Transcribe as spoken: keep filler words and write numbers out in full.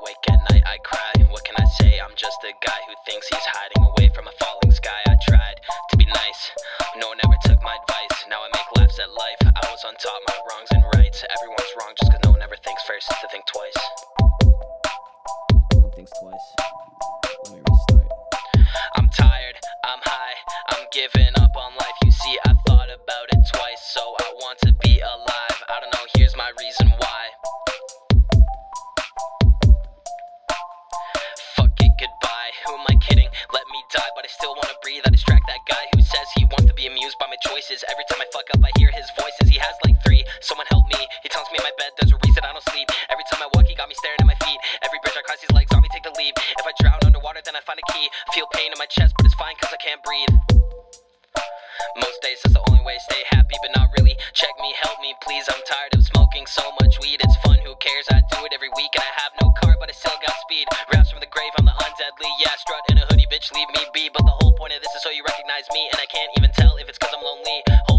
awake at night, I cry. What can I say? I'm just a guy who thinks he's hiding away from a falling sky. I tried to be nice, no one ever took my advice. Now I make laughs at life. I was on top, my wrongs and rights. Everyone's wrong just cause no one ever thinks first to think twice. No one thinks twice. Let me restart. I'm tired, I'm high, I'm giving up on life. You see, I thought about it twice, so I want to be alive. I don't know, here's my reason why. Still wanna breathe, I distract that guy who says he wants to be amused by my choices. Every time I fuck up, I hear his voices. He has like three, someone help me. He tells me in my bed there's a reason I don't sleep. Every time I walk, he got me staring at my feet. Every bridge I cross, he's like, zombie, take the leap. If I drown underwater, then I find a key. I feel pain in my chest, but it's fine cause I can't breathe. Most days, that's the only way to stay happy, but not really. Check me, help me, please, I'm tired of smoking so much weed. It's fun, who cares, I do it every week. And I have no car, but I still got speed. Raps from the grave, I'm the undeadly. Yeah, strut in a hoodie, bitch, leave me be. But the whole point of this is so you recognize me. And I can't even tell if it's cause I'm lonely.